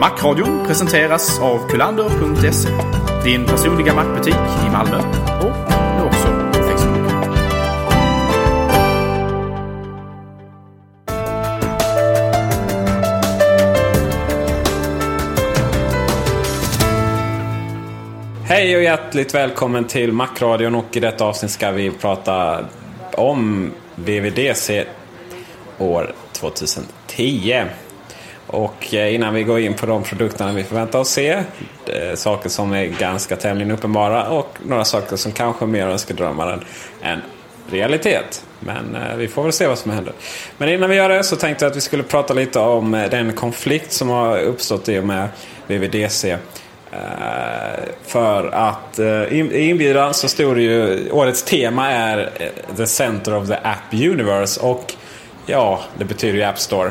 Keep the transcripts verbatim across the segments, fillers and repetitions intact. Macradion presenteras av Kulander punkt se, din personliga Mac-butik i Malmö och nu också på Facebook. Hej och hjärtligt välkommen till Macradion, och i detta avsnitt ska vi prata om W W D C år tjugohundratio. Och innan vi går in på de produkterna vi förväntar oss se, saker som är ganska tämligen uppenbara och några saker som kanske är mer önskedrömmar än realitet. Men vi får väl se vad som händer. Men innan vi gör det så tänkte jag att vi skulle prata lite om den konflikt som har uppstått i och med W W D C. För att i inbjudan så står det ju, årets tema är The Center of the App Universe, och ja, det betyder ju App Store.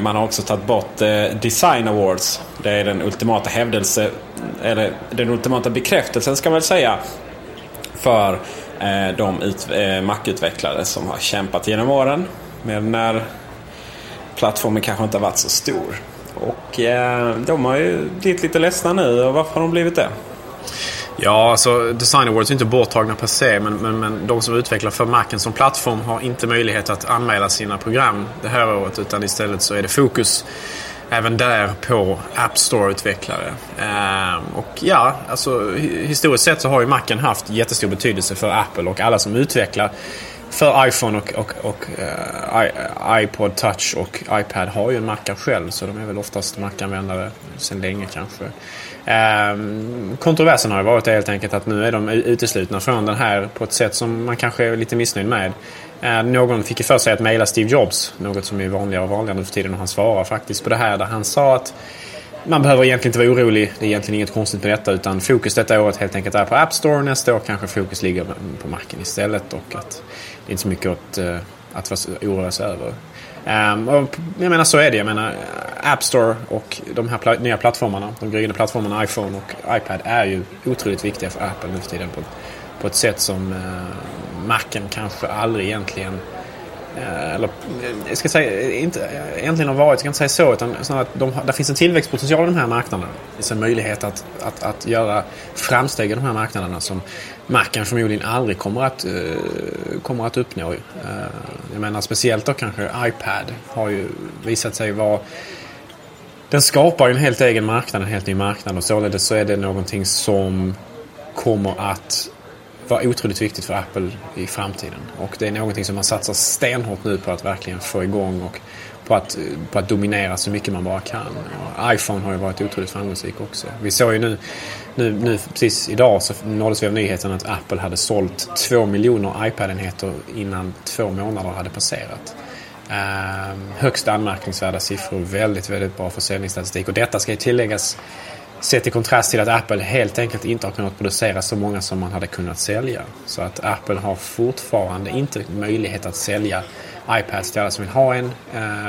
Man har också tagit bort Design Awards. Det är den ultimata hävdelse, eller den ultimata bekräftelsen ska man säga, för de ut- Mac-utvecklare som har kämpat genom åren med när plattformen kanske inte har varit så stor. Och de har ju blivit lite ledsna nu, och varför har de blivit det? Ja, alltså Design Awards är inte borttagna per se, men, men, men de som utvecklar för Macen som plattform har inte möjlighet att anmäla sina program det här året, utan istället så är det fokus även där på App Store-utvecklare. Ehm, och ja, alltså historiskt sett så har ju Macen haft jättestor betydelse för Apple och alla som utvecklar för iPhone och, och, och uh, I, iPod Touch och iPad har ju en Mac själv, så de är väl oftast Mac-användare sedan länge kanske. Um, kontroversen har ju varit helt enkelt att nu är de uteslutna från den här på ett sätt som man kanske är lite missnöjd med. Uh, någon fick ju för sig att mejla Steve Jobs, något som är vanligare och vanligare nu för tiden, och han svarar faktiskt på det här där han sa att man behöver egentligen inte vara orolig, det är egentligen inget konstigt med detta, utan fokus detta året helt enkelt är på App Store, nästa år kanske fokus ligger på Macen istället, och att det är inte så mycket att, att vara orolig sig över. Um, och jag menar så är det, jag menar App Store och de här pl- nya plattformarna, de gryende plattformarna iPhone och iPad är ju otroligt viktiga för Apple nu för tiden på, på ett sätt som uh, Macen kanske aldrig egentligen uh, eller jag ska säga inte egentligen har varit, jag ska inte säga så, utan snarare att de, där finns en tillväxtpotential i de här marknaderna. Det finns en möjlighet att, att, att göra framsteg i de här marknaderna som Macen förmodligen aldrig kommer att, uh, kommer att uppnå. Uh, jag menar speciellt då kanske iPad har ju visat sig vara, den skapar ju en helt egen marknad, en helt ny marknad, och således så är det någonting som kommer att vara otroligt viktigt för Apple i framtiden, och det är någonting som man satsar stenhårt nu på att verkligen få igång och på att, på att dominera så mycket man bara kan. Och iPhone har ju varit otroligt framgångsrik också. Vi såg ju nu, nu, nu precis idag så nåddes vi av nyheten att Apple hade sålt två miljoner iPad-enheter innan två månader hade passerat. Ehm, högst anmärkningsvärda siffror, väldigt, väldigt bra försäljningsstatistik, och detta ska ju tilläggas Sett i kontrast till att Apple helt enkelt inte har kunnat producera så många som man hade kunnat sälja. Så att Apple har fortfarande inte möjlighet att sälja iPads till alla som vill ha en. Eh,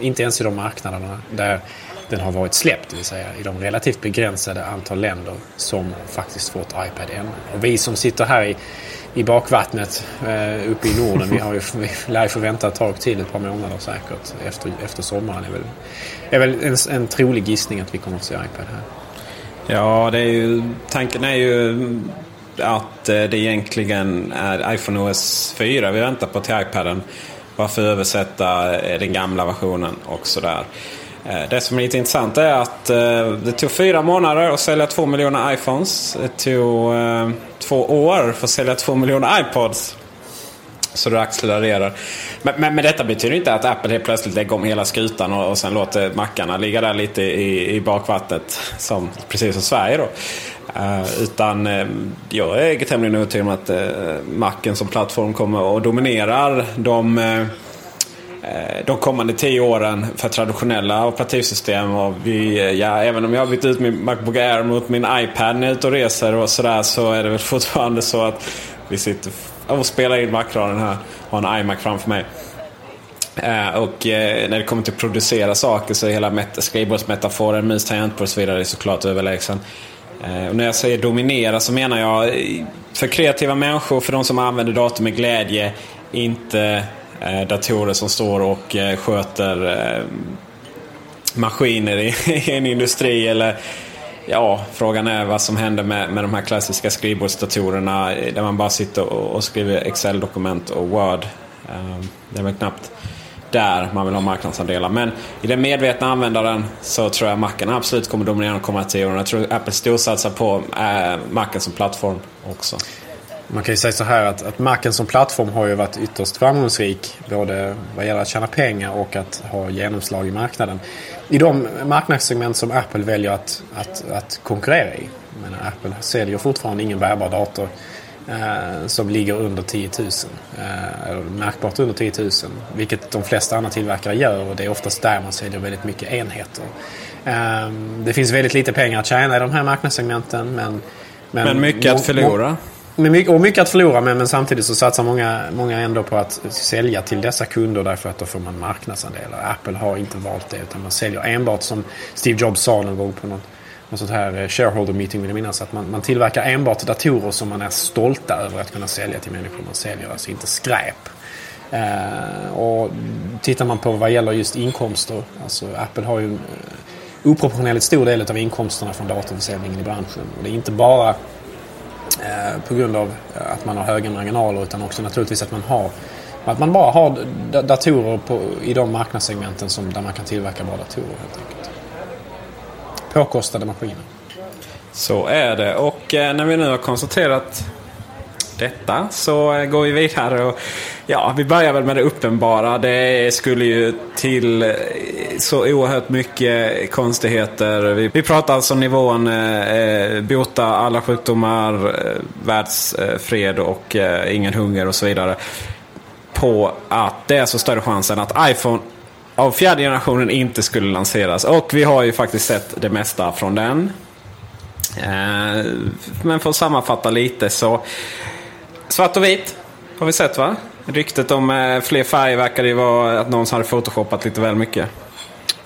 inte ens i de marknaderna där den har varit släppt, det vill säga i de relativt begränsade antal länder som faktiskt fått iPad än. Och vi som sitter här i, i bakvattnet eh, uppe i Norden, vi har ju vi lär förvänta ett tag till, ett par månader säkert, efter, efter sommaren är väl, är väl en, en trolig gissning att vi kommer att se iPad här. Ja, det är ju, tanken är ju att det egentligen är iPhone O S fyra vi väntar på till iPaden. Varför översätta den gamla versionen och sådär. Det som är lite intressant är att det tog fyra månader att sälja två miljoner iPhones. Det tog två år för att sälja två miljoner iPods. Så det accelererar. Men, men, men detta betyder inte att Apple helt plötsligt lägger om hela skutan och, och sen låter mackarna ligga där lite i, i bakvattnet. Som, precis som Sverige då. Uh, utan uh, jag är tämligen övertygad om att uh, macken som plattform kommer att dominera de... Uh, de kommande tio åren för traditionella operativsystem. Och vi, ja, även om jag har bytt ut min MacBook Air mot min iPad när jag är ute och reser och sådär, så är det väl fortfarande så att vi sitter och spelar in Macradion här och har en iMac framför mig. Uh, och uh, när det kommer till att producera saker så är hela met- skrivbordsmetaforen, mystangentbord och så vidare är såklart överlägsen. Uh, och när jag säger dominera så menar jag för kreativa människor, för de som använder dator med glädje, inte datorer som står och sköter maskiner i en industri. Eller ja, frågan är vad som händer med, med de här klassiska skrivbordsdatorerna där man bara sitter och, och skriver Excel-dokument och Word. Det är väl knappt där man vill ha marknadsandelar. Men i den medvetna användaren så tror jag Macen absolut kommer dominera de kommande tio åren. Jag tror Apple storsatsar på Macen som plattform också. Man kan ju säga så här att, att Macen som plattform har ju varit ytterst framgångsrik både vad gäller att tjäna pengar och att ha genomslag i marknaden. I de marknadssegment som Apple väljer att, att, att konkurrera i. Men Apple säljer fortfarande ingen bärbar dator eh, som ligger under tio tusen. Eh, eller märkbart under tio tusen. Vilket de flesta andra tillverkare gör, och det är oftast där man säljer väldigt mycket enheter. Eh, det finns väldigt lite pengar att tjäna i de här marknadssegmenten. Men, men, men mycket må, att förlora. Må, Och mycket att förlora, men, men samtidigt så satsar många, många ändå på att sälja till dessa kunder, därför att då får man marknadsandelar. Apple har inte valt det, utan man säljer enbart, som Steve Jobs sa någon gång på någon, någon sån här shareholder meeting, vill jag minnas, att man, man tillverkar enbart datorer som man är stolta över att kunna sälja till människor. Man säljer alltså inte skräp. Eh, och tittar man på vad gäller just inkomster, alltså Apple har ju en oproportionellt stor del av inkomsterna från datorförsäljningen i branschen. Och det är inte bara på grund av att man har höga marginaler, utan också naturligtvis att man har att man bara har datorer på, i de marknadssegmenten som, där man kan tillverka bara datorer helt enkelt. Påkostade maskiner. Så är det. Och eh, när vi nu har konstaterat detta så eh, går vi vidare och ja, vi börjar väl med det uppenbara. Det skulle ju till så oerhört mycket konstigheter. Vi, vi pratar alltså om nivån eh, bota alla sjukdomar, eh, världsfred eh, och eh, ingen hunger och så vidare. På att det är så större chansen att iPhone av fjärde generationen inte skulle lanseras. Och vi har ju faktiskt sett det mesta från den. Eh, men för att sammanfatta lite så... Svart och vit har vi sett, va? Ryktet om fler färger verkar ju vara att någon hade photoshopat lite väl mycket.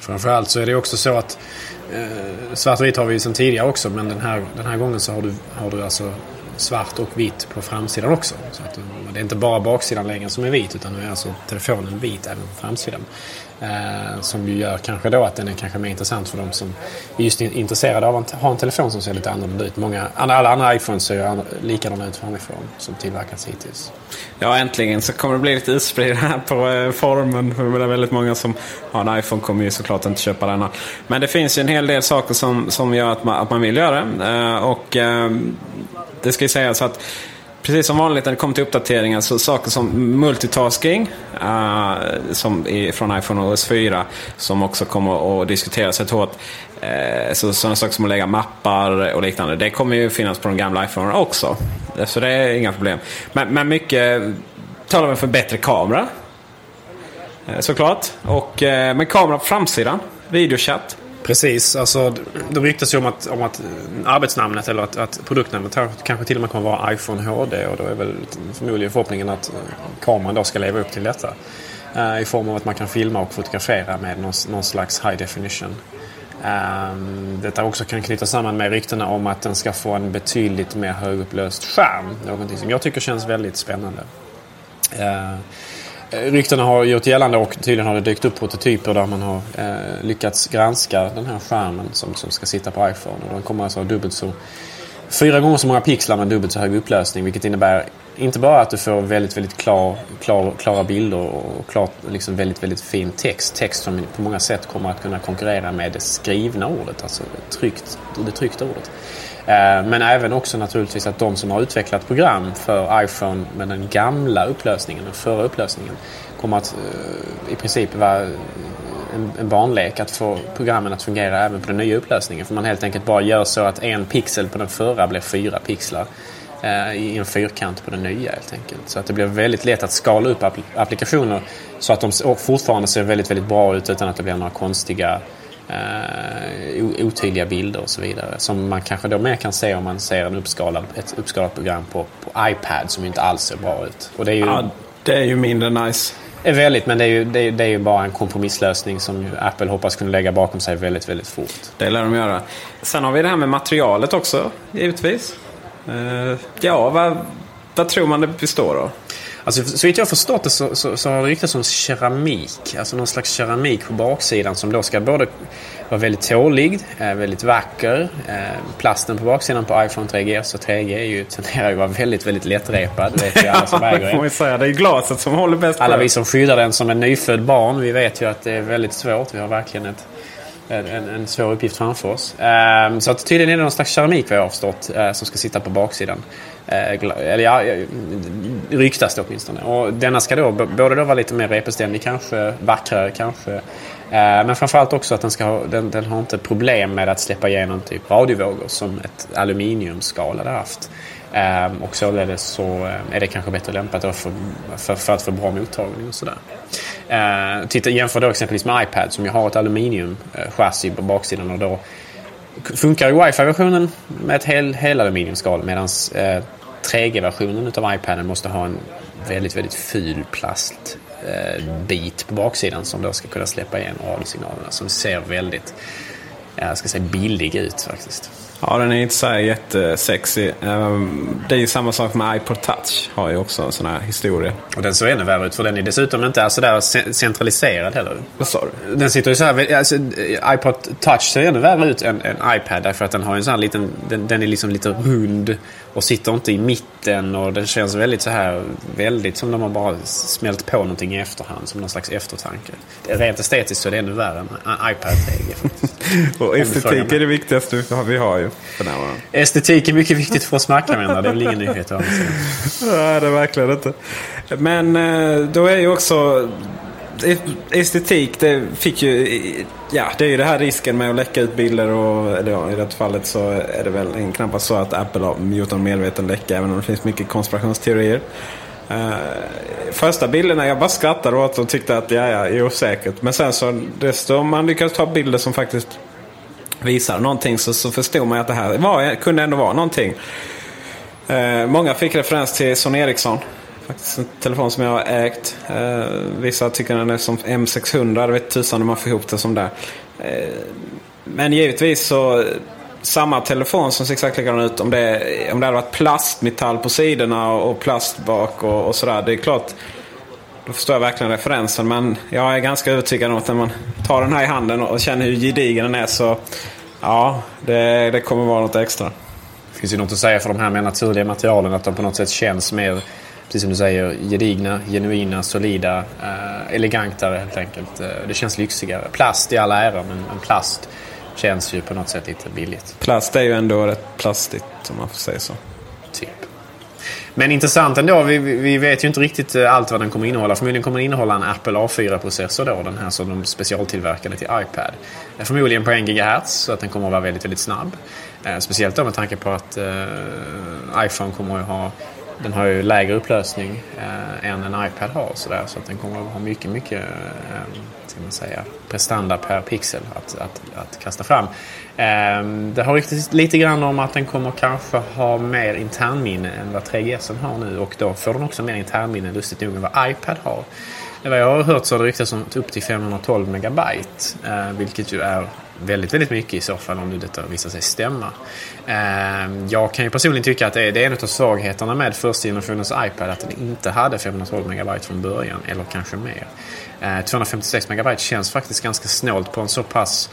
Framförallt så är det också så att eh, svart och vitt har vi ju sedan tidigare också, men den här, den här gången så har du, har du alltså svart och vitt på framsidan också. Så att du, det är inte bara baksidan längre som är vit, utan nu är alltså telefonen vit även på framsidan. Eh, som ju gör kanske då att den är kanske mer intressant för de som är just intresserade av att ha en telefon som ser lite annorlunda ut. Många, alla andra iPhones ser likadana ut framifrån som tillverkats hittills. Ja, äntligen så kommer det bli lite utspridda här på eh, formen. För det är väldigt många som har en iPhone kommer ju såklart inte köpa denna. Men det finns ju en hel del saker som, som gör att man, att man vill göra det. Eh, och eh, det ska ju sägas att precis som vanligt när det kommer till uppdateringar så saker som multitasking uh, som är från iPhone O S fyra som också kommer att diskuteras ett hårt. Uh, så sådana saker som att lägga mappar och liknande, det kommer ju finnas på de gamla iPhone också. Så det är inga problem. Men, men mycket talar vi för bättre kamera. Uh, såklart. Och uh, med kamera på framsidan, videochatt. Precis, alltså det ryktas ju om att, om att arbetsnamnet eller att, att produktnamnet kanske till och med kommer vara iPhone H D, och då är väl förmodligen förhoppningen att kameran då ska leva upp till detta uh, i form av att man kan filma och fotografera med någon, någon slags high definition. Um, detta också kan knyta samman med ryktena om att den ska få en betydligt mer högupplöst skärm, någonting som jag tycker känns väldigt spännande. Uh, Ryktena har gjort gällande, och tydligen har det dykt upp prototyper där man har eh, lyckats granska den här skärmen som, som ska sitta på iPhone. Och den kommer alltså ha dubbelt så, fyra gånger så många pixlar med dubbelt så hög upplösning. Vilket innebär inte bara att du får väldigt, väldigt klar, klar, klara bilder och klart, liksom väldigt, väldigt fin text. Text som på många sätt kommer att kunna konkurrera med det skrivna ordet, alltså det, tryckt, det tryckta ordet. Men även också naturligtvis att de som har utvecklat program för iPhone med den gamla upplösningen, den förra upplösningen, kommer att i princip vara en, en barnlek att få programmen att fungera även på den nya upplösningen. För man helt enkelt bara gör så att en pixel på den förra blir fyra pixlar eh, i en fyrkant på den nya helt enkelt. Så att det blir väldigt lätt att skala upp app- applikationer så att de fortfarande ser väldigt, väldigt bra ut utan att det blir några konstiga Uh, otydliga bilder och så vidare, som man kanske då mer kan se om man ser en uppskalad, ett uppskalat program på, på iPad som inte alls ser bra ut. Och det är ju, ja, det är ju mindre nice. Är väldigt, men det är, ju, det, är, det är ju bara en kompromisslösning som Apple hoppas kunna lägga bakom sig väldigt, väldigt fort. Det lär de göra. Sen har vi det här med materialet också, givetvis. Uh, ja, vad, vad tror man det består av? Alltså, så vitt jag har förstått det så, så, så har det ryktats om keramik. Alltså någon slags keramik på baksidan som då ska både vara väldigt tålig, eh, väldigt vacker. Eh, plasten på baksidan på iPhone tre G, så tre G är ju, tenderar ju vara väldigt, väldigt lättrepad. Det vet ju alla som väger en. Ja, det är glaset som håller bäst. Alla vi som skyddar den som en nyfödd barn, vi vet ju att det är väldigt svårt. Vi har verkligen ett... En, en svår uppgift framför oss. Um, så att tydligen är det någon slags keramik, vad jag har förstått, uh, som ska sitta på baksidan. Uh, gla- eller ja, ryktas det åtminstone. Och denna ska då b- både då vara lite mer repeständig kanske, vackrare kanske. Uh, men framförallt också att den, ska ha, den, den har inte problem med att släppa igenom typ radiovågor som ett aluminiumskal hade haft. Um, och således så är det kanske bättre lämpat då för, för, för att få bra mottagning och sådär. Uh, titta, jämför då exempelvis med iPad som ju har ett aluminiumchassi på baksidan, och då funkar ju Wi-Fi-versionen med ett hel, hel aluminiumskal, medan uh, tre G-versionen av iPaden måste ha en väldigt, väldigt ful plast uh, bit på baksidan som då ska kunna släppa igen radiosignalerna, som ser väldigt uh, ska säga billig ut faktiskt. Ja, den är inte så här jättesexy. Det är ju samma sak med iPod Touch, har ju också en sån här historia. Och den ser ännu värre ut, för den är dessutom inte så där centraliserad heller. Vad sa du? Den sitter ju så här, alltså, iPod Touch ser ännu värre ut än en iPad, därför att den har en sån här liten, den, den är liksom lite rund och sitter inte i mitten, och den känns väldigt så här, väldigt som de har bara smält på någonting i efterhand, som någon slags eftertanke. Rent estetiskt så är det ännu värre än iPad-läge faktiskt. Och estetik är det viktigaste vi har ju. Estetik är mycket viktigt för oss markanvändare. Det är väl ingen nyhet om det. Nej, det är verkligen inte. Men då är ju också estetik, det fick ju, ja, det är ju det här risken med att läcka ut bilder, och eller ja, i det fallet så är det väl knappast så att Apple har gjort en medveten läcka, även om det finns mycket konspirationsteorier. Uh, första bilderna, jag bara skrattade åt och tyckte att ja, ja, jo, säkert. Men sen så, desto man lyckas ta bilder som faktiskt visar någonting, så, så förstod man att det här var, kunde ändå vara någonting. Eh, många fick referens till Sony Ericsson. Faktiskt en telefon som jag har ägt. Eh, vissa tycker den är som M sexhundra. Det vet tusan om man får ihop det som där. Eh, men givetvis så samma telefon som ser exakt likadan ut, om det, om det hade varit plastmetall på sidorna och, och plast bak och, och sådär. Det är klart, då förstår jag verkligen referensen, men jag är ganska övertygad om att när man tar den här i handen och känner hur gedigen den är, så ja, det, det kommer vara något extra. Det finns ju något att säga för de här med naturliga materialen, att de på något sätt känns mer, precis som du säger, gedigna, genuina, solida, eh, elegantare helt enkelt. Det känns lyxigare. Plast i alla ära, men, men plast känns ju på något sätt lite billigt. Plast är ju ändå rätt plastigt, om man får säga så. Typ. Men intressant ändå, vi, vi vet ju inte riktigt allt vad den kommer innehålla. Förmodligen kommer den innehålla en Apple A fyra-processor då, den här som de specialtillverkade till iPad. Förmodligen på en gigahertz, så att den kommer att vara väldigt, väldigt snabb. Eh, speciellt då med tanke på att eh, iPhone kommer att ha Den har ju lägre upplösning eh, än en iPad har, så, där, så att den kommer att ha mycket, mycket eh, ska man säga, prestanda per pixel att, att, att kasta fram. Eh, det har riktigt lite grann om att den kommer kanske ha mer internminne än vad tre G S har nu, och då får den också mer internminne, lustigt nog, än vad iPad har. Vad jag har hört så har det ryktats om upp till femhundratolv megabyte, eh, vilket ju är väldigt, väldigt mycket i så fall om nu detta visar sig stämma. Eh, jag kan ju personligen tycka att det är, det är en av svagheterna med första generationens iPad, att den inte hade femhundratolv megabyte från början, eller kanske mer. Eh, tvåhundrafemtiosex megabyte känns faktiskt ganska snålt på en så pass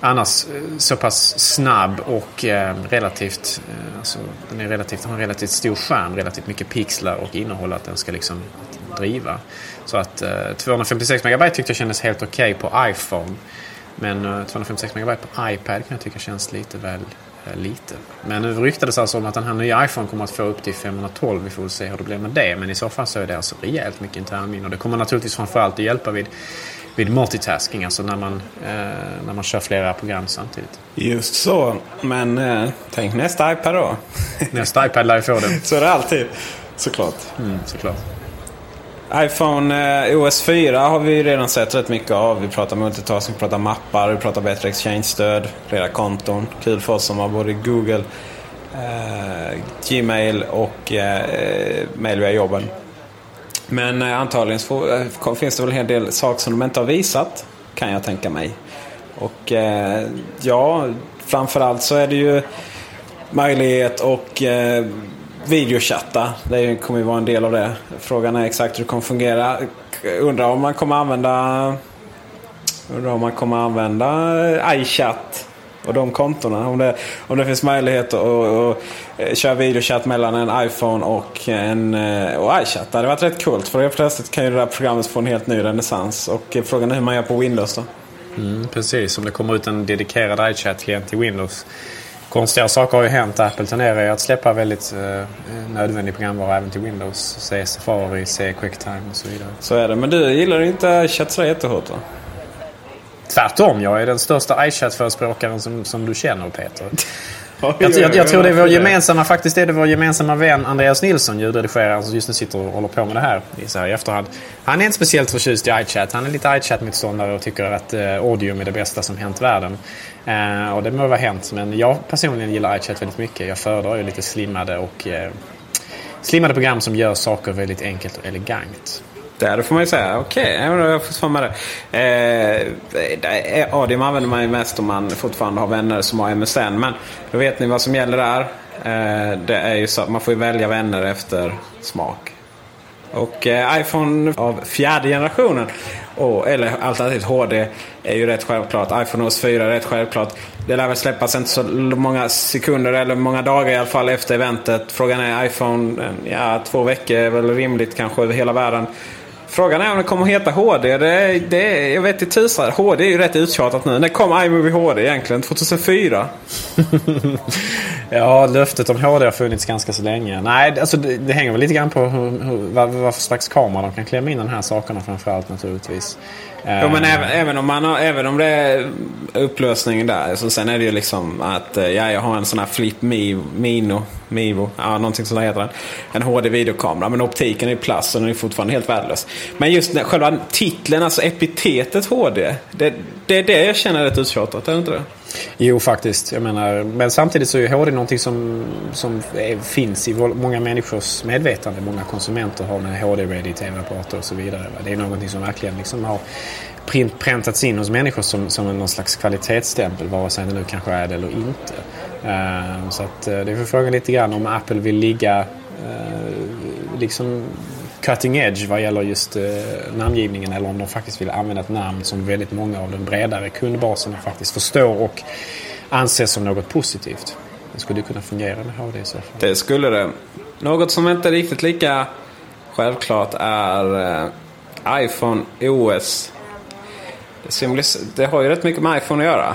annars så pass snabb och eh, relativt eh, alltså, den är relativt, har en relativt stor skärm, relativt mycket pixlar och innehåll att den ska liksom driva. Så att eh, tvåhundrafemtiosex megabyte tyckte jag kändes helt okej okay på iPhone. Men eh, tvåhundrafemtiosex megabyte på iPad kan jag tycka känns lite väl eh, lite. Men nu ryktades alltså om att den här nya iPhone kommer att få upp till femhundratolv. Vi får se hur det blir med det. Men i så fall så är det alltså rejält mycket internminne. Och det kommer naturligtvis framförallt att hjälpa vid vid multitasking, alltså när man, eh, när man kör flera program samtidigt. Just så, men eh, tänk nästa iPad då. Nästa iPad lär jag få den. Så är det alltid, såklart. Mm, såklart. iPhone eh, O S fyra har vi redan sett rätt mycket av. Vi pratar multitasking, vi pratar mappar, vi pratar bättre exchange-stöd, flera konton. Kul för oss som har både Google, eh, Gmail och eh, mail via jobben. Men eh, antagligen får, finns det väl en hel del saker som de inte har visat, kan jag tänka mig. Och eh, ja, framförallt så är det ju möjlighet och eh, videochatta. Det kommer ju vara en del av det. Frågan är exakt hur det kommer fungera. Undrar om man kommer använda undrar om man kommer använda iChat och de kontorna. Om det, om det finns möjlighet att, att, att köra videochatt mellan en iPhone och en och iChat. Det hade varit rätt coolt, för det plötsligt kan ju det här programmet få en helt ny renässans. Och frågan är hur man gör på Windows då. Mm, precis, om det kommer ut en dedikerad iChat-klient till Windows. Konstiga saker har ju hänt. Apple tenderar ju att släppa väldigt eh, nödvändig programvara även till Windows. Se Safari, se QuickTime och så vidare. Så är det, men du gillar ju inte iChat så jättehårt då? Tvärtom, jag är den största iChat-förespråkaren som, som du känner, Peter. Jag, jag, jag tror det är vår gemensamma, faktiskt är det vår gemensamma vän Andreas Nilsson, ljudredigeraren, som just nu sitter och håller på med det här i, så här i efterhand. Han är inte speciellt förtjust i iChat, han är lite iChat-motståndare och tycker att eh, Audium är det bästa som hänt världen. Eh, och det må vara hänt, men jag personligen gillar iChat väldigt mycket. Jag föredrar ju lite slimmade och eh, slimmade program som gör saker väldigt enkelt och elegant. Där, då får man ju säga, okej, okay, jag får svamma det. Eh, Audium använder man ju mest om man fortfarande har vänner som har M S N, men då vet ni vad som gäller där. Eh, det är ju så att man får ju välja vänner efter smak. Och eh, iPhone av fjärde generationen, och, eller alternativt H D, är ju rätt självklart. iPhone O S fyra är rätt självklart. Det lär väl släppas inte så många sekunder eller många dagar i alla fall efter eventet. Frågan är iPhone, ja, två veckor är väl rimligt kanske över hela världen. Frågan är om det kommer att heta H D. Det, det, jag vet inte tusan. H D är ju rätt uttjatat nu. När kom iMovie H D egentligen? tjugohundrafyra? Ja, löftet om H D har funnits ganska så länge. Nej, alltså det, det hänger väl lite grann på hur, hur, vad, vad för slags kamera de kan klämma in de här sakerna framförallt naturligtvis. Ja, men även, även, om man har, även om det är upplösningen där, så sen är det ju liksom att ja, jag har en sån här Flip Mino, Mivo, ja, någonting sånt där heter den. En H D-videokamera, men optiken är ju plast och den är fortfarande helt värdelös. Men just när, själva titeln, alltså epitetet H D, det är det, det jag känner rätt uttjatat, är det inte det? Jo, faktiskt. Jag menar, men samtidigt så är H D någonting som, som är, finns i många människors medvetande. Många konsumenter har med H D-ready T V-apparater och så vidare. Det är någonting som verkligen liksom har print, printats in hos människor som, som någon slags kvalitetsstämpel, vare sig det nu kanske är det eller inte. Uh, så att, uh, det är frågan lite grann om Apple vill ligga uh, liksom cutting edge vad gäller just eh, namngivningen, eller om de faktiskt vill använda ett namn som väldigt många av de bredare kundbaserna faktiskt förstår och anses som något positivt. Det skulle kunna fungera med H D i så fall. Det skulle det. Något som inte är riktigt lika självklart är eh, iPhone O S. Det, symbolis- det har ju rätt mycket med iPhone att göra.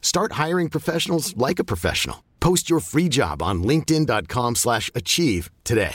Start hiring professionals like a professional. Post your free job on linkedin.com slash achieve today.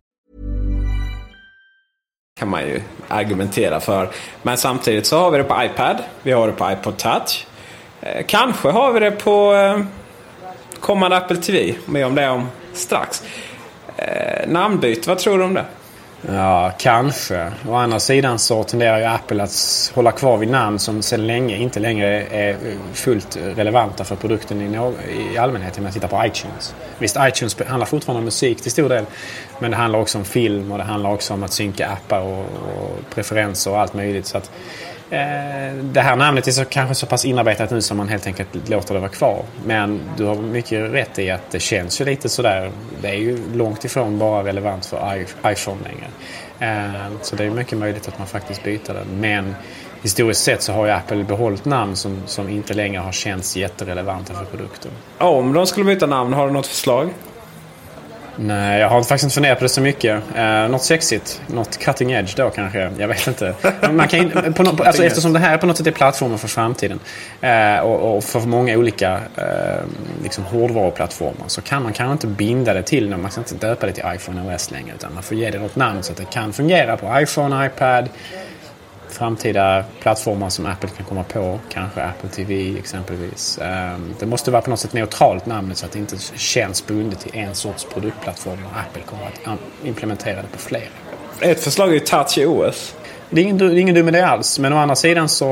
Kan man ju argumentera för. Men samtidigt så har vi det på iPad. Vi har det på iPod Touch. Eh, kanske har vi det på eh, kommande Apple T V. Med om det om strax. Eh, namnbyte, vad tror du om det? Ja, kanske. Å andra sidan så tenderar ju Apple att hålla kvar vid namn som sedan länge inte längre är fullt relevanta för produkten i, no- i allmänhet när man tittar på iTunes. Visst, iTunes handlar fortfarande om musik till stor del, men det handlar också om film och det handlar också om att synka appar och, och preferenser och allt möjligt. Så att eh, det här namnet är så, kanske så pass inarbetat nu som man helt enkelt låter det vara kvar. Men du har mycket rätt i att det känns ju lite sådär. Det är ju långt ifrån bara relevant för iPhone längre. Så det är mycket möjligt att man faktiskt byter den. Men historiskt sett så har ju Apple behållit namn som, som inte längre har känts jätterelevanta för produkten. Om de skulle byta namn, har du något förslag? Nej, jag har faktiskt inte funderat på det så mycket. Eh, något sexigt, något cutting edge då kanske, jag vet inte. Man kan in, på no, på, alltså, eftersom det här på något sätt är plattformen för framtiden eh, och, och för många olika eh, liksom hårdvaruplattformar, så kan man kanske inte binda det till, man kan inte döpa det till iPhone O S längre, utan man får ge det något namn så att det kan fungera på iPhone, iPad, framtida plattformar som Apple kan komma på, kanske Apple T V exempelvis. Det måste vara på något sätt neutralt namnet så att det inte känns bundet till en sorts produktplattform, och Apple kommer att implementera det på fler. Ett förslag är ju Touch O S. Det är ingen, det är ingen dum med det alls, men å andra sidan så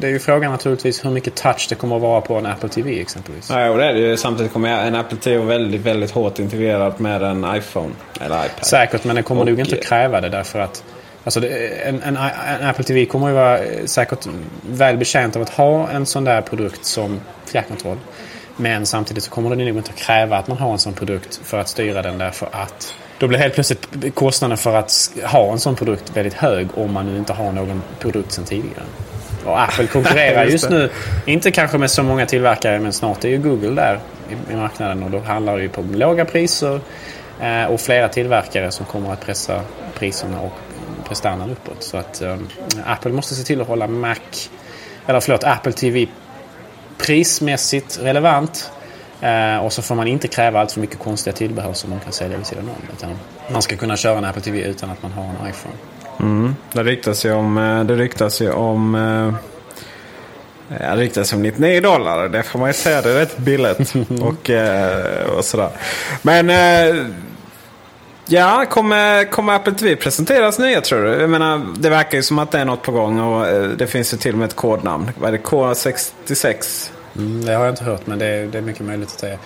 det är ju frågan naturligtvis hur mycket touch det kommer att vara på en Apple T V exempelvis. Ja, och det är det. Samtidigt kommer en Apple T V väldigt, väldigt hårt integrerad med en iPhone eller iPad. Säkert, men den kommer och... nog inte kräva det därför att Alltså en, en, en Apple T V kommer ju vara säkert väl betjänt av att ha en sån där produkt som fjärrkontroll. Men samtidigt så kommer det nog inte att kräva att man har en sån produkt för att styra den, därför att då blir helt plötsligt kostnaden för att ha en sån produkt väldigt hög om man nu inte har någon produkt sedan tidigare. Och Apple konkurrerar just nu, inte kanske med så många tillverkare, men snart är ju Google där i, i marknaden, och då handlar det ju på låga priser eh, och flera tillverkare som kommer att pressa priserna och prestandan uppåt. Så att um, Apple måste se till att hålla Mac eller förlåt, Apple T V prismässigt relevant, eh, och så får man inte kräva allt för mycket konstiga tillbehör som man kan sälja vid sidan om, utan man ska kunna köra en Apple T V utan att man har en iPhone. Mm. Det ryktas ju om det ryktas ju om det ryktas om nittionio dollar. Det får man ju säga, det är rätt billigt och, och sådär. Men eh, Ja, kommer, kommer Apple T V presenteras nya, tror du? Jag menar, det verkar ju som att det är något på gång, och det finns ju till och med ett kodnamn. Vad är det? K sextiosex? Mm, det har jag inte hört, men det är, det är mycket möjligt att det är.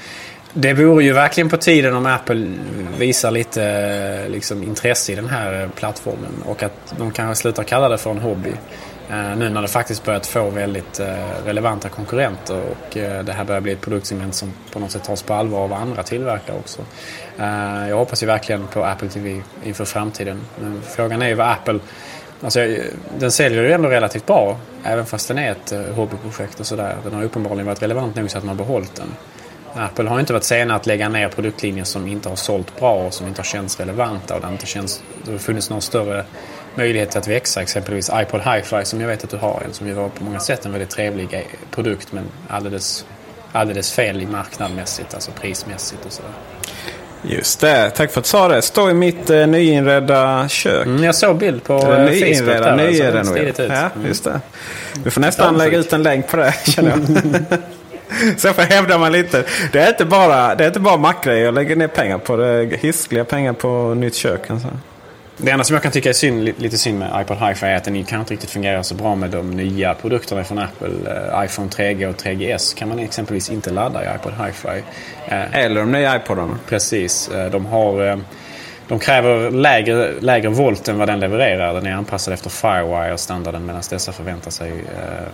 Det vore ju verkligen på tiden om Apple visar lite liksom, intresse i den här plattformen, och att de kanske slutar kalla det för en hobby. Nu när det faktiskt börjat få väldigt relevanta konkurrenter, och det här börjar bli ett produktsegment som på något sätt tas på allvar av andra tillverkare också. Jag hoppas ju verkligen på Apple T V inför framtiden. Men frågan är ju vad Apple... Alltså, den säljer ju ändå relativt bra, även fast den är ett hobbyprojekt och sådär. Den har uppenbarligen varit relevant nog så att man har behållit den. Apple har inte varit sena att lägga ner produktlinjer som inte har sålt bra och som inte har känts relevanta, och det har inte känts, det har funnits någon större möjlighet att växa. Exempelvis iPod Hi-Fi, som jag vet att du har, som ju var på många sätt en väldigt trevlig produkt, men alldeles, alldeles fel i marknadmässigt, alltså prismässigt och sådär. Just det, tack för att du sa det. Står i mitt eh, nyinredda kök. Mm, jag såg bild på eh, Facebook där. Nyinredda, så ja, just det. Vi får nästan lägga ut en länk på det, känner jag. Så får hävda man lite. Det är inte bara, det är inte bara Macradion. Jag lägger ner pengar på det, hiskliga pengar på nytt kök. Alltså. Det enda som jag kan tycka är synd, lite synd med iPod Hi-Fi är att den kan inte riktigt fungera så bra med de nya produkterna från Apple. iPhone tre G och tre G S kan man exempelvis inte ladda i iPod Hi-Fi. Eller de nya iPodarna. Precis. De har... De kräver lägre, lägre volt än vad den levererar. Den är anpassad efter Firewire-standarden, medan dessa förväntar sig eh,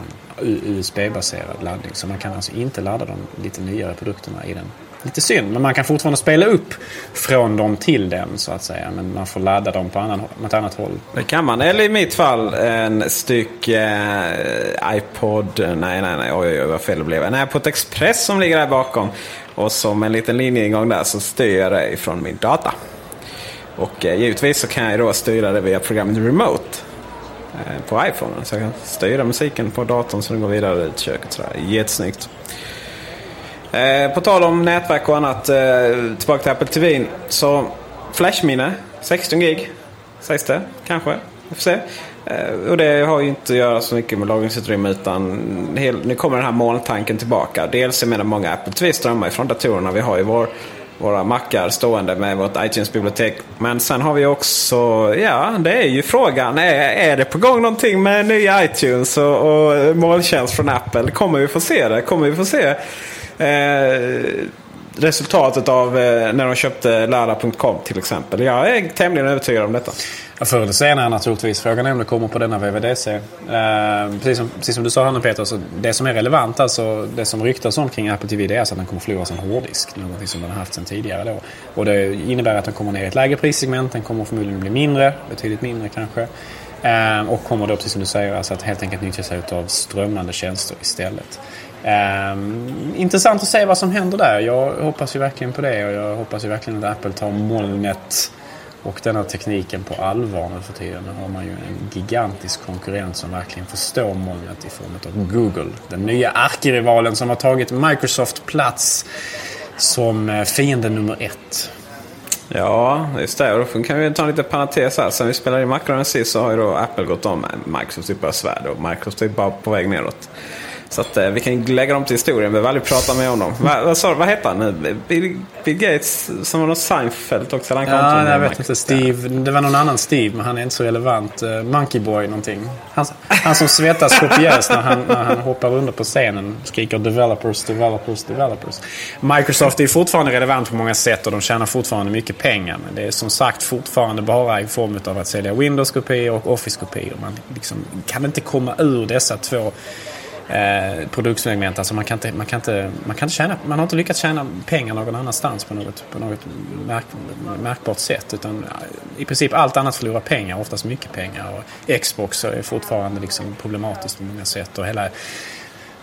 U S B-baserad laddning. Så man kan alltså inte ladda de lite nyare produkterna i den. Lite synd, men man kan fortfarande spela upp från dem till den, så att säga. Men man får ladda dem på annan, något annat håll. Det kan man. Eller i mitt fall en stycke eh, iPod... Nej, nej, nej. Oj, oj, oj, vad fel det blev. En iPod Express som ligger där bakom. Och som en liten linjeingång där så styr jag det ifrån min data. Och eh, givetvis så kan jag då styra det via programmet Remote eh, på iPhone. Så jag kan styra musiken på datorn så den går vidare i köket. Sådär. Jättesnyggt. Eh, på tal om nätverk och annat, eh, tillbaka till Apple T V. Så flashminne, sexton gig, sägs det kanske. Vi får se. Eh, och det har ju inte att göra så mycket med lagringsutrymme, utan hel, nu kommer den här molntanken tillbaka. Dels jag menar många Apple T V strömmar ifrån datorerna. Vi har ju vår... våra mackar stående med vårt iTunes-bibliotek. Men sen har vi också... Ja, det är ju frågan. Är, är det på gång någonting med nya iTunes och, och molntjänst från Apple? Kommer vi få se det? Kommer vi få se eh, resultatet av eh, när de köpte Lara punkt com till exempel? Jag är tämligen övertygad om detta. Ja, förr eller senare naturligtvis. Frågan är om det kommer på denna W W D C. Eh, precis, som, precis som du sa, Hanna Peter, så det som är relevant, alltså det som ryktas om kring Apple T V, det är att den kommer förlora sin hårddisk, någonting som den har haft sedan tidigare då. Och det innebär att den kommer ner i ett lägre prissegment, den kommer förmodligen bli mindre, betydligt mindre kanske. Eh, och kommer då, precis som du säger, alltså att helt enkelt nyttja sig av strömmande tjänster istället. Um, intressant att se vad som händer där. Jag hoppas ju verkligen på det, och jag hoppas ju verkligen att Apple tar molnet och den här tekniken på allvar nu för tiden. Nu har man ju en gigantisk konkurrent som verkligen förstår molnet i form av Google, den nya arkirivalen som har tagit Microsoft plats som fiende nummer ett. Ja, just det. Och då kan vi ta en liten parentes här. Sen vi spelar i Macradion punkt se så har ju då Apple gått om Microsoft i börsvärde, och Microsoft är bara på väg neråt. Så att, eh, vi kan lägga dem till historien. Vi vill aldrig prata med honom. Va, va, sorry, vad heter han? Bill, Bill Gates, som var någon Seinfeld också. Han kom ja, till jag vet inte. Steve, det var någon annan Steve, men han är inte så relevant. Uh, Monkey Boy någonting. Han, han som svettas kopiöst när han, när han hoppar under på scenen. Skriker developers, developers, developers. Microsoft är fortfarande relevant på många sätt, och de tjänar fortfarande mycket pengar. Men det är som sagt fortfarande bara i form av att sälja Windows-kopior och Office-kopior. Man liksom kan inte komma ur dessa två Eh, produktsegment, alltså man kan inte man kan inte man kan inte tjäna, man har inte lyckats tjäna pengar någon annanstans på något på något märk, märkbart sätt, utan i princip allt annat förlorar pengar, oftast mycket pengar, och Xbox är fortfarande liksom problematiskt på många sätt, och hela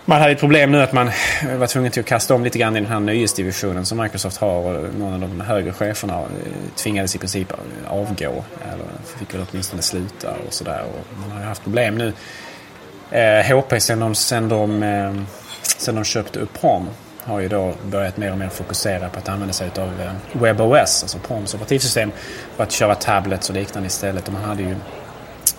man hade ett problem nu att man var tvungen till att kasta om lite grann i den här nyhetsdivisionen som Microsoft har, och någon av de högre cheferna tvingades i princip avgå, eller fick väl åtminstone sluta och sådär, och man har ju haft problem nu. H P sen de, sen, de, sen de köpte upp Palm har ju då börjat mer och mer fokusera på att använda sig av WebOS, alltså Palms operativsystem, för att köra tablets och liknande istället. Och man hade ju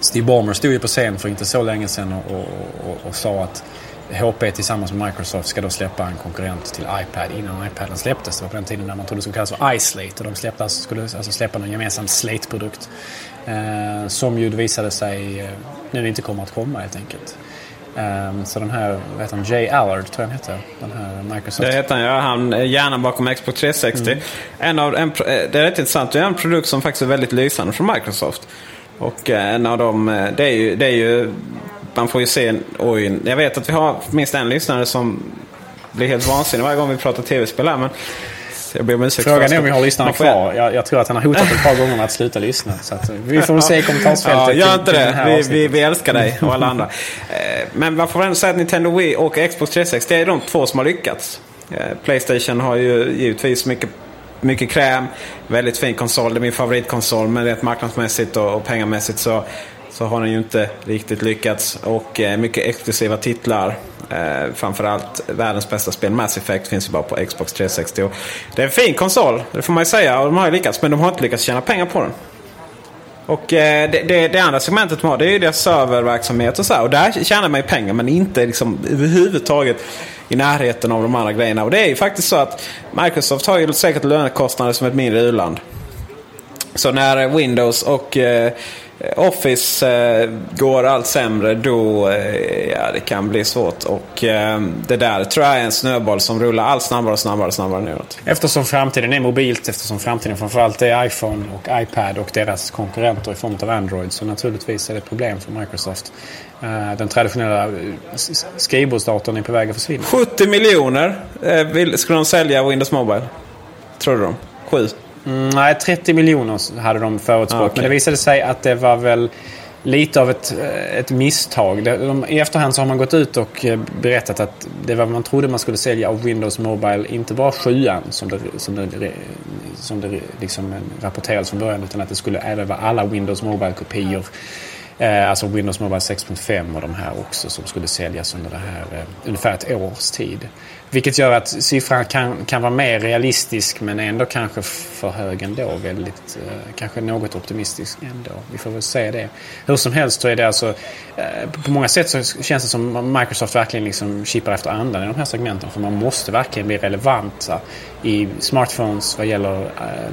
Steve Ballmer stod ju på scen för inte så länge sedan och, och, och, och sa att H P tillsammans med Microsoft ska då släppa en konkurrent till iPad innan iPaden släpptes. Det var på den tiden när man trodde det skulle kallas för iSlate, och de släppte, skulle alltså släppa en gemensam Slate-produkt eh, som ju visade sig nu inte kommer att komma helt enkelt. Um, så den här, vet han, Jay Allard tror jag han heter, den här Microsoft. Det heter han, ja, han är hjärnan bakom Xbox trehundrasextio. Mm. En av, en, det är rätt intressant, det är en produkt som faktiskt är väldigt lysande från Microsoft. Och en av dem, det är ju, det är ju man får ju se, oj, jag vet att vi har minst en lyssnare som blir helt vansinnig varje gång vi pratar tv-spel här, men jag ber om ursäkt. Frågan är om vi har lyssnarna kvar. Jag, jag tror att han har hotat ett par gånger med att sluta lyssna. Så att vi får se i kommentarsfältet. Ja, gör inte det. Vi, vi, vi älskar dig och alla andra. Men varför ändå säga att Nintendo Wii och Xbox trehundrasextio är de två som har lyckats. PlayStation har ju givetvis mycket, mycket kräm. Väldigt fin konsol. Det är min favoritkonsol. Men rätt marknadsmässigt och, och pengamässigt så, så har den ju inte riktigt lyckats. Och mycket exklusiva titlar. Eh, framförallt världens bästa spel Mass Effect finns ju bara på Xbox trehundrasextio, och det är en fin konsol, det får man ju säga, och de har ju lyckats, men de har inte lyckats tjäna pengar på den. Och eh, det, det, det andra segmentet de har, det är ju deras serververksamhet och så här, och där tjänar man ju pengar, men inte liksom överhuvudtaget i närheten av de andra grejerna. Och det är ju faktiskt så att Microsoft har ju säkert lönekostnader som ett mindre u-land. Så när Windows och eh, Office eh, går allt sämre, då eh, ja, det kan bli svårt. Och eh, det där tror jag är en snöboll som rullar allt snabbare och snabbare och snabbare neråt. Eftersom framtiden är mobilt, eftersom framtiden framförallt är iPhone och iPad och deras konkurrenter i form av Android, så naturligtvis är det ett problem för Microsoft. Eh, den traditionella skrivbordsdatorn är på väg att försvinna. sjuttio miljoner eh, vill, skulle de sälja Windows Mobile? Tror du de? sju Mm, nej, trettio miljoner hade de förutspått. Ah, okay. Men det visade sig att det var väl lite av ett, ett misstag. De, de, I efterhand så har man gått ut och berättat att det var man trodde man skulle sälja av Windows Mobile, inte bara sjuan som det, som det, som det liksom rapporterades från början, utan att det skulle även vara alla Windows Mobile-kopior. Eh, alltså Windows Mobile sex punkt fem och de här också som skulle säljas under det här eh, ungefär ett års tid. Vilket gör att siffran kan, kan vara mer realistisk, men ändå kanske för hög ändå. Väldigt, eh, kanske något optimistisk ändå. Vi får väl se det. Hur som helst så är det alltså... Eh, på många sätt så känns det som Microsoft verkligen liksom kippar efter andan i de här segmenten. För man måste verkligen bli relevanta i smartphones vad gäller eh,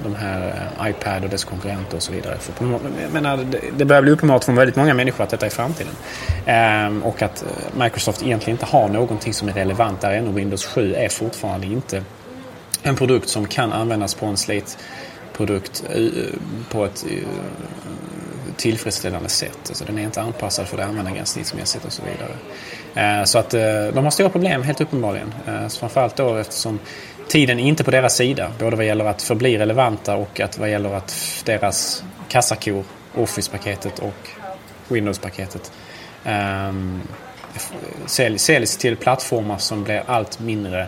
de här eh, iPad och dess konkurrenter och så vidare. För på, jag menar, det, det börjar bli uppenbart från väldigt många människor att detta är framtiden. Eh, och att Microsoft egentligen inte har någonting som är relevant där ännu. Windows sju är fortfarande inte en produkt som kan användas på en Slate-produkt på ett tillfredsställande sätt. Alltså den är inte anpassad för det användargränssnittsmässigt och så vidare. Så att de har stora problem helt uppenbarligen. Framförallt då eftersom tiden är inte på deras sida. Både vad gäller att förbli relevanta och att vad gäller att deras kassakor, Office-paketet och Windows-paketet säljs till plattformar som blir allt mindre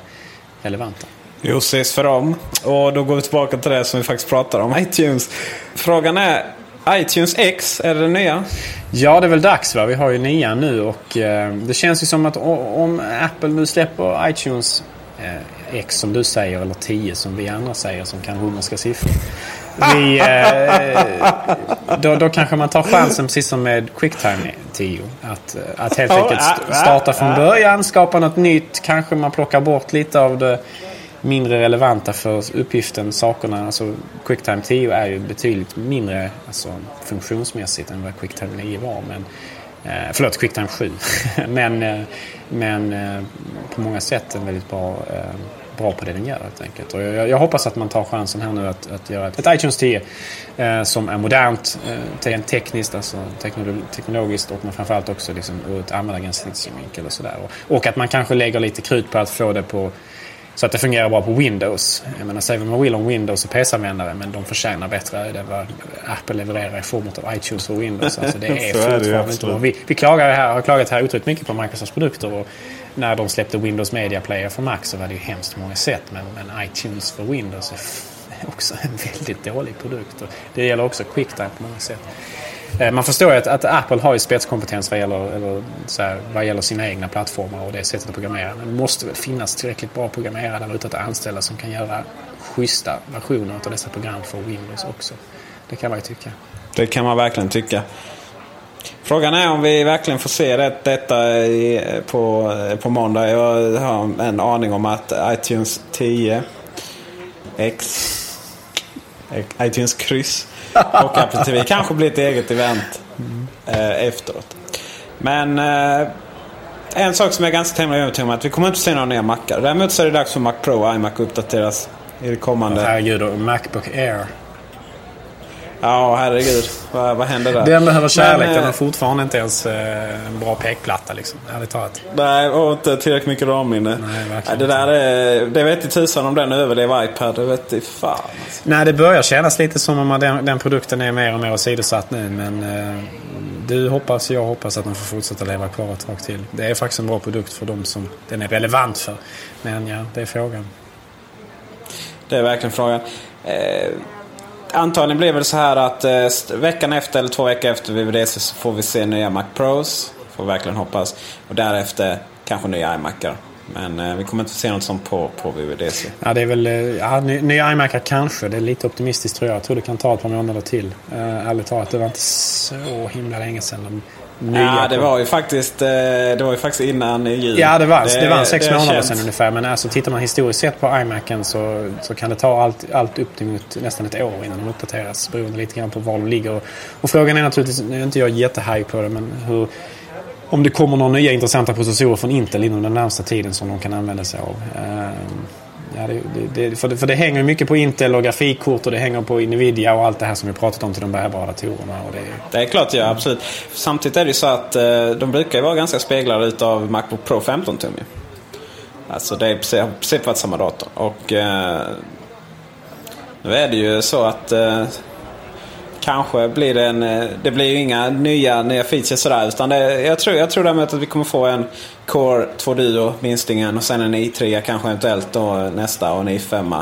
relevanta. Jo, ses för dem. Och då går vi tillbaka till det som vi faktiskt pratar om, iTunes. Frågan är, iTunes X, är det nya? Ja, det är väl dags, va? Vi har ju nya nu, och eh, det känns ju som att om Apple nu släpper iTunes eh, X som du säger, eller tio som vi andra säger som kan romerska siffror, vi, eh, då, då kanske man tar chansen, precis som med QuickTime tio, att, att helt enkelt starta från början, skapa något nytt. Kanske man plockar bort lite av det mindre relevanta för uppgiften, sakerna. Alltså QuickTime tio är ju betydligt mindre alltså, funktionsmässigt än vad QuickTime nio var, men eh, förlåt, QuickTime sju men, eh, men eh, på många sätt en väldigt bra eh, bra på det den gör helt enkelt. Och jag, jag hoppas att man tar chansen här nu att, att göra ett, ett iTunes tio eh, som är modernt, eh, tekniskt, alltså teknolog, teknologiskt, och men framförallt också liksom ur ett användargränssnittsvinkel och sådär. Och, och att man kanske lägger lite krut på att få det på så att det fungerar bra på Windows. Jag menar, säger man vill om Windows och P C-användare, men de förtjänar bättre än vad Apple levererar i form av iTunes och Windows. Alltså det är fortfarande bra. Vi, vi klagar här, har klagat här otroligt mycket på Microsofts produkter, och när de släppte Windows Media Player för Mac så var det ju hemskt många sätt, men, men iTunes för Windows är f- också en väldigt dålig produkt, och det gäller också QuickTime på många sätt. Man förstår ju att, att Apple har ju spetskompetens vad gäller, eller så här, vad gäller sina egna plattformar och det sättet att programmera. Men det måste väl finnas tillräckligt bra programmerare där ute att anställa som kan göra schyssta versioner av dessa program för Windows också. Det kan man ju tycka. Det kan man verkligen tycka. Frågan är om vi verkligen får se det, detta i, på, på måndag. Jag har en aning om att iTunes tio X, iTunes kryss och Apple T V kanske blir ett eget event eh, efteråt. Men eh, en sak som är ganska tämligen övertygad om att vi kommer inte se några nya Macar. Däremot så är det dags för Mac Pro och iMac uppdateras i det kommande. Oh, herregud, och MacBook Air. Ja, herregud. Vad, vad händer där? Den behöver kärlek. Men, den har fortfarande inte ens en bra pekplatta. Liksom. Nej, och inte tillräckligt mycket ramminne. Nej, det där är, det vet i tusan om den överlever iPad. Det vet i fan. Nej, det börjar kännas lite som om den, den produkten är mer och mer sidosatt nu. Men eh, du hoppas, jag hoppas att de får fortsätta leva kvar ett tag till. Det är faktiskt en bra produkt för dem som den är relevant för. Men ja, det är frågan. Det är verkligen frågan. Eh, Antagligen blir det så här att eh, veckan efter eller två veckor efter W W D C så får vi se nya Mac Pros. Får verkligen hoppas. Och därefter kanske nya iMacar. Men eh, vi kommer inte se något sånt på, på W W D C. Ja, det är väl eh, ja, nya iMacar kanske. Det är lite optimistiskt tror jag. Jag tror det kan ta ett par månader till. Eh, ärligt talat, det var inte så himla länge sedan. Ja, det var ju faktiskt eh, det var ju faktiskt innan jul. Ja, det var det, det var sex det månader sedan ungefär, men alltså tittar man historiskt sett på iMacen så så kan det ta allt allt upp till nästan ett år innan de uppdateras, beroende lite grann på var de ligger och, och frågan är naturligtvis, inte jag är jättehype på det, men hur, om det kommer några nya intressanta processorer från Intel inom den närmsta tiden som de kan använda sig av. Uh, Ja, det, det, för, det, för det hänger mycket på Intel och grafikkort och det hänger på NVIDIA och allt det här som vi pratat om till de bärbara datorerna. Och det, det är klart, ja, absolut. Samtidigt är det ju så att eh, de brukar ju vara ganska speglade utav MacBook Pro femton tum. Alltså det är i princip varit samma dator. Och eh, nu är det ju så att eh, kanske blir det en, det blir ju inga nya, nya features sådär, utan det, jag tror, jag tror därmed att vi kommer få en Core två Duo minstingen och sen en i tre kanske eventuellt då nästa och en i fem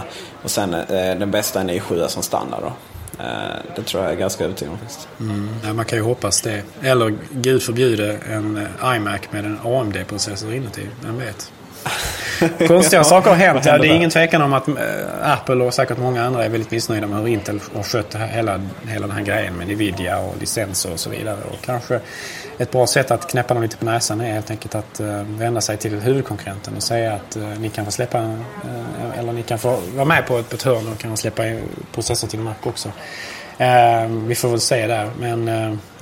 och sen eh, den bästa en i sju som standard då. Eh, det tror jag är ganska övertygad om faktiskt. Mm, ja, man kan ju hoppas det. Eller gud förbjuder en iMac med en A M D-processor inuti, vem vet. Konstiga ja, saker har hänt. Ja, det är ingen tvekan om att Apple och säkert många andra är väldigt missnöjda med hur Intel har skött hela, hela den här grejen med Nvidia och licenser och så vidare. Och kanske ett bra sätt att knäppa dem lite på näsan är helt enkelt att vända sig till huvudkonkurrenten och säga att ni kan få släppa, eller ni kan få vara med på ett, på ett hörn och kan släppa processor till Mac också. Vi får väl se där, men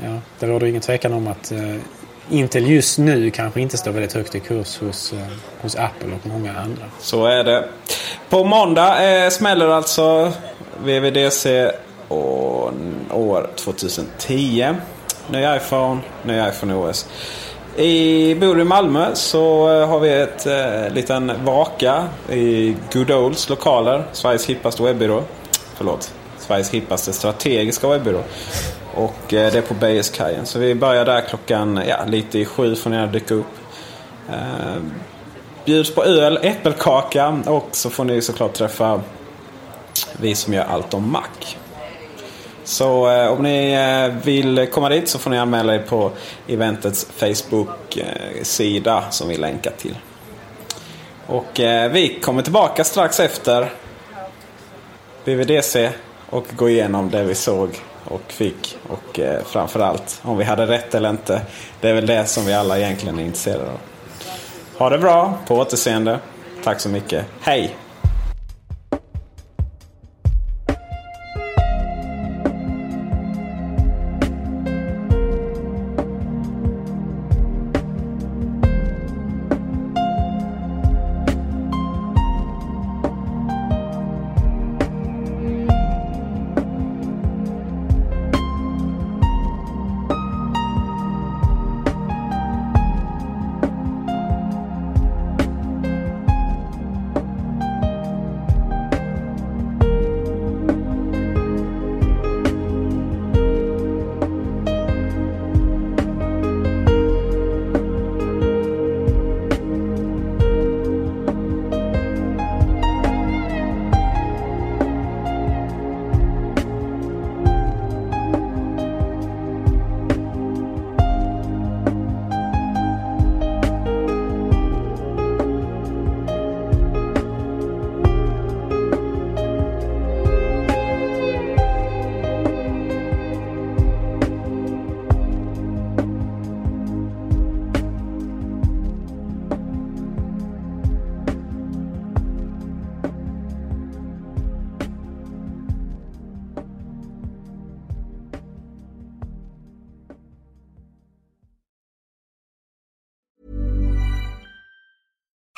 ja, det råder ingen tvekan om att Intel just nu kanske inte står väldigt högt i kurs hos, hos Apple och många andra. Så är det. På måndag eh, smäller alltså W W D C och, år tjugohundratio. Ny iPhone, ny iPhone O S. I bor i Malmö så eh, har vi ett eh, liten vaka i Good Olds lokaler. Sveriges hippaste webbyrå. Förlåt. Sveriges hippaste strategiska webbyrå. Och det är på Böjeskajen. Så vi börjar där klockan ja, lite i sju får ni dyka upp. Eh, bjuds på öl, äppelkaka och så får ni såklart träffa vi som gör allt om Mac. Så eh, om ni eh, vill komma dit så får ni anmäla er på eventets Facebook-sida som vi länkar till. Och eh, vi kommer tillbaka strax efter W W D C och går igenom det vi såg och fick och eh, framförallt om vi hade rätt eller inte. Det är väl det som vi alla egentligen är intresserade av. Ha det bra, på återseende. Tack så mycket, hej!